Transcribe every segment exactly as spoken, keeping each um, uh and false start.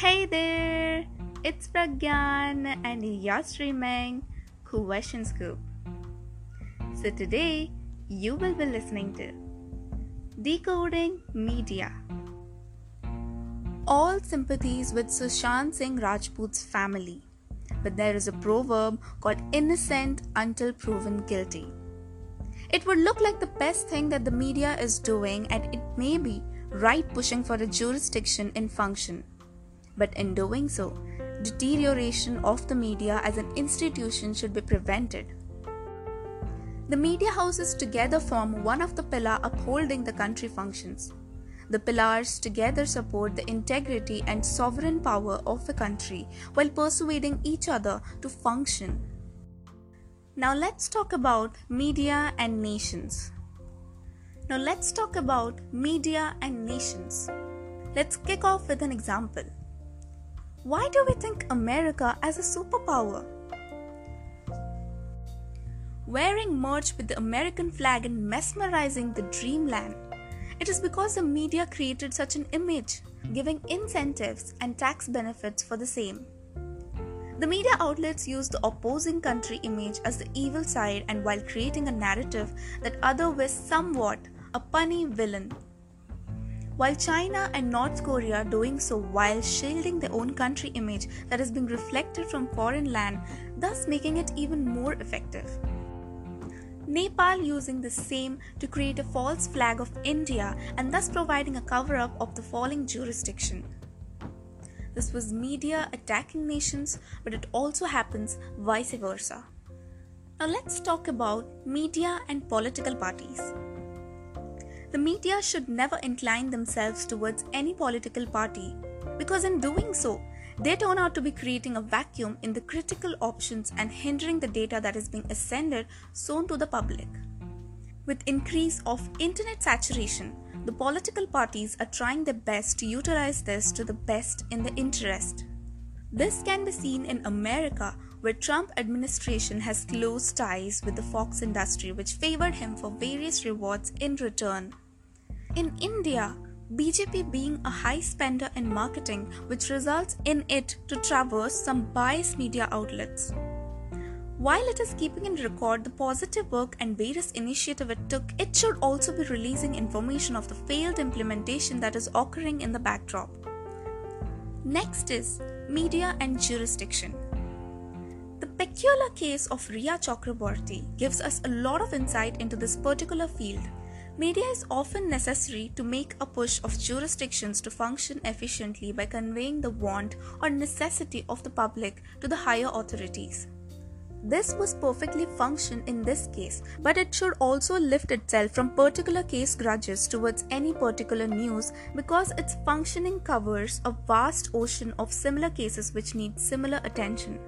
Hey there, it's Pragyan and you're streaming QuestionScoop. So today you will be listening to Decoding Media. All sympathies with Sushant Singh Rajput's family, but there is a proverb called innocent until proven guilty. It would look like the best thing that the media is doing, and it may be right pushing for a jurisdiction in function. But in doing so, deterioration of the media as an institution should be prevented. The media houses together form one of the pillars upholding the country functions. The pillars together support the integrity and sovereign power of the country while persuading each other to function. Now let's talk about media and nations. Now let's talk about media and nations. Let's kick off with an example. Why do we think America as a superpower? Wearing merch with the American flag and mesmerizing the dreamland, it is because the media created such an image, giving incentives and tax benefits for the same. The media outlets use the opposing country image as the evil side, and while creating a narrative that otherwise somewhat a punny villain. While China and North Korea are doing so while shielding their own country image that is being reflected from foreign land, thus making it even more effective. Nepal using the same to create a false flag of India and thus providing a cover-up of the falling jurisdiction. This was media attacking nations, but it also happens vice versa. Now let's talk about media and political parties. The media should never incline themselves towards any political party, because in doing so, they turn out to be creating a vacuum in the critical options and hindering the data that is being ascended soon to the public. With increase of internet saturation, the political parties are trying their best to utilize this to the best in their interest. This can be seen in America, where Trump administration has close ties with the Fox industry, which favored him for various rewards in return. In India, B J P being a high spender in marketing, which results in it to traverse some biased media outlets. While it is keeping in record the positive work and various initiatives it took, it should also be releasing information of the failed implementation that is occurring in the backdrop. Next is media and jurisdiction. The peculiar case of Ria Chakraborty gives us a lot of insight into this particular field. Media is often necessary to make a push of jurisdictions to function efficiently by conveying the want or necessity of the public to the higher authorities. This was perfectly functioned in this case, but it should also lift itself from particular case grudges towards any particular news, because its functioning covers a vast ocean of similar cases which need similar attention.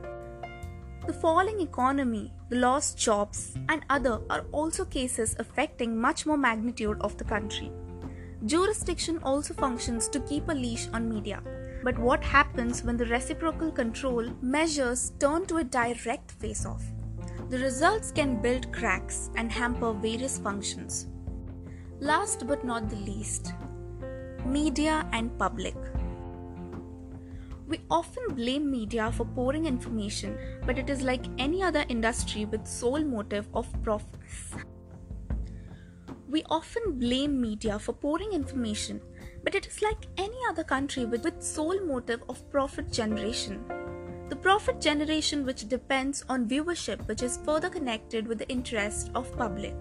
The falling economy, the lost jobs, and other are also cases affecting much more magnitude of the country. Jurisdiction also functions to keep a leash on media. But what happens when the reciprocal control measures turn to a direct face-off? The results can build cracks and hamper various functions. Last but not the least, media and public. We often blame media for pouring information, but it is like any other industry with sole motive of profits. We often blame media for pouring information, but it is like any other country with sole motive of profit generation. The profit generation which depends on viewership, which is further connected with the interest of public.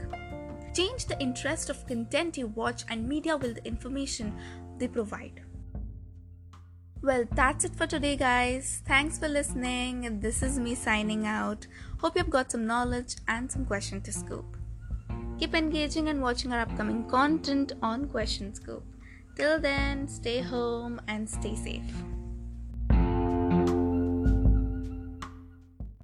Change the interest of content you watch, and media will the information they provide. Well, that's it for today, guys. Thanks for listening. This is me signing out. Hope you've got some knowledge and some question to scoop. Keep engaging and watching our upcoming content on QuestionScoop. Till then, stay home and stay safe.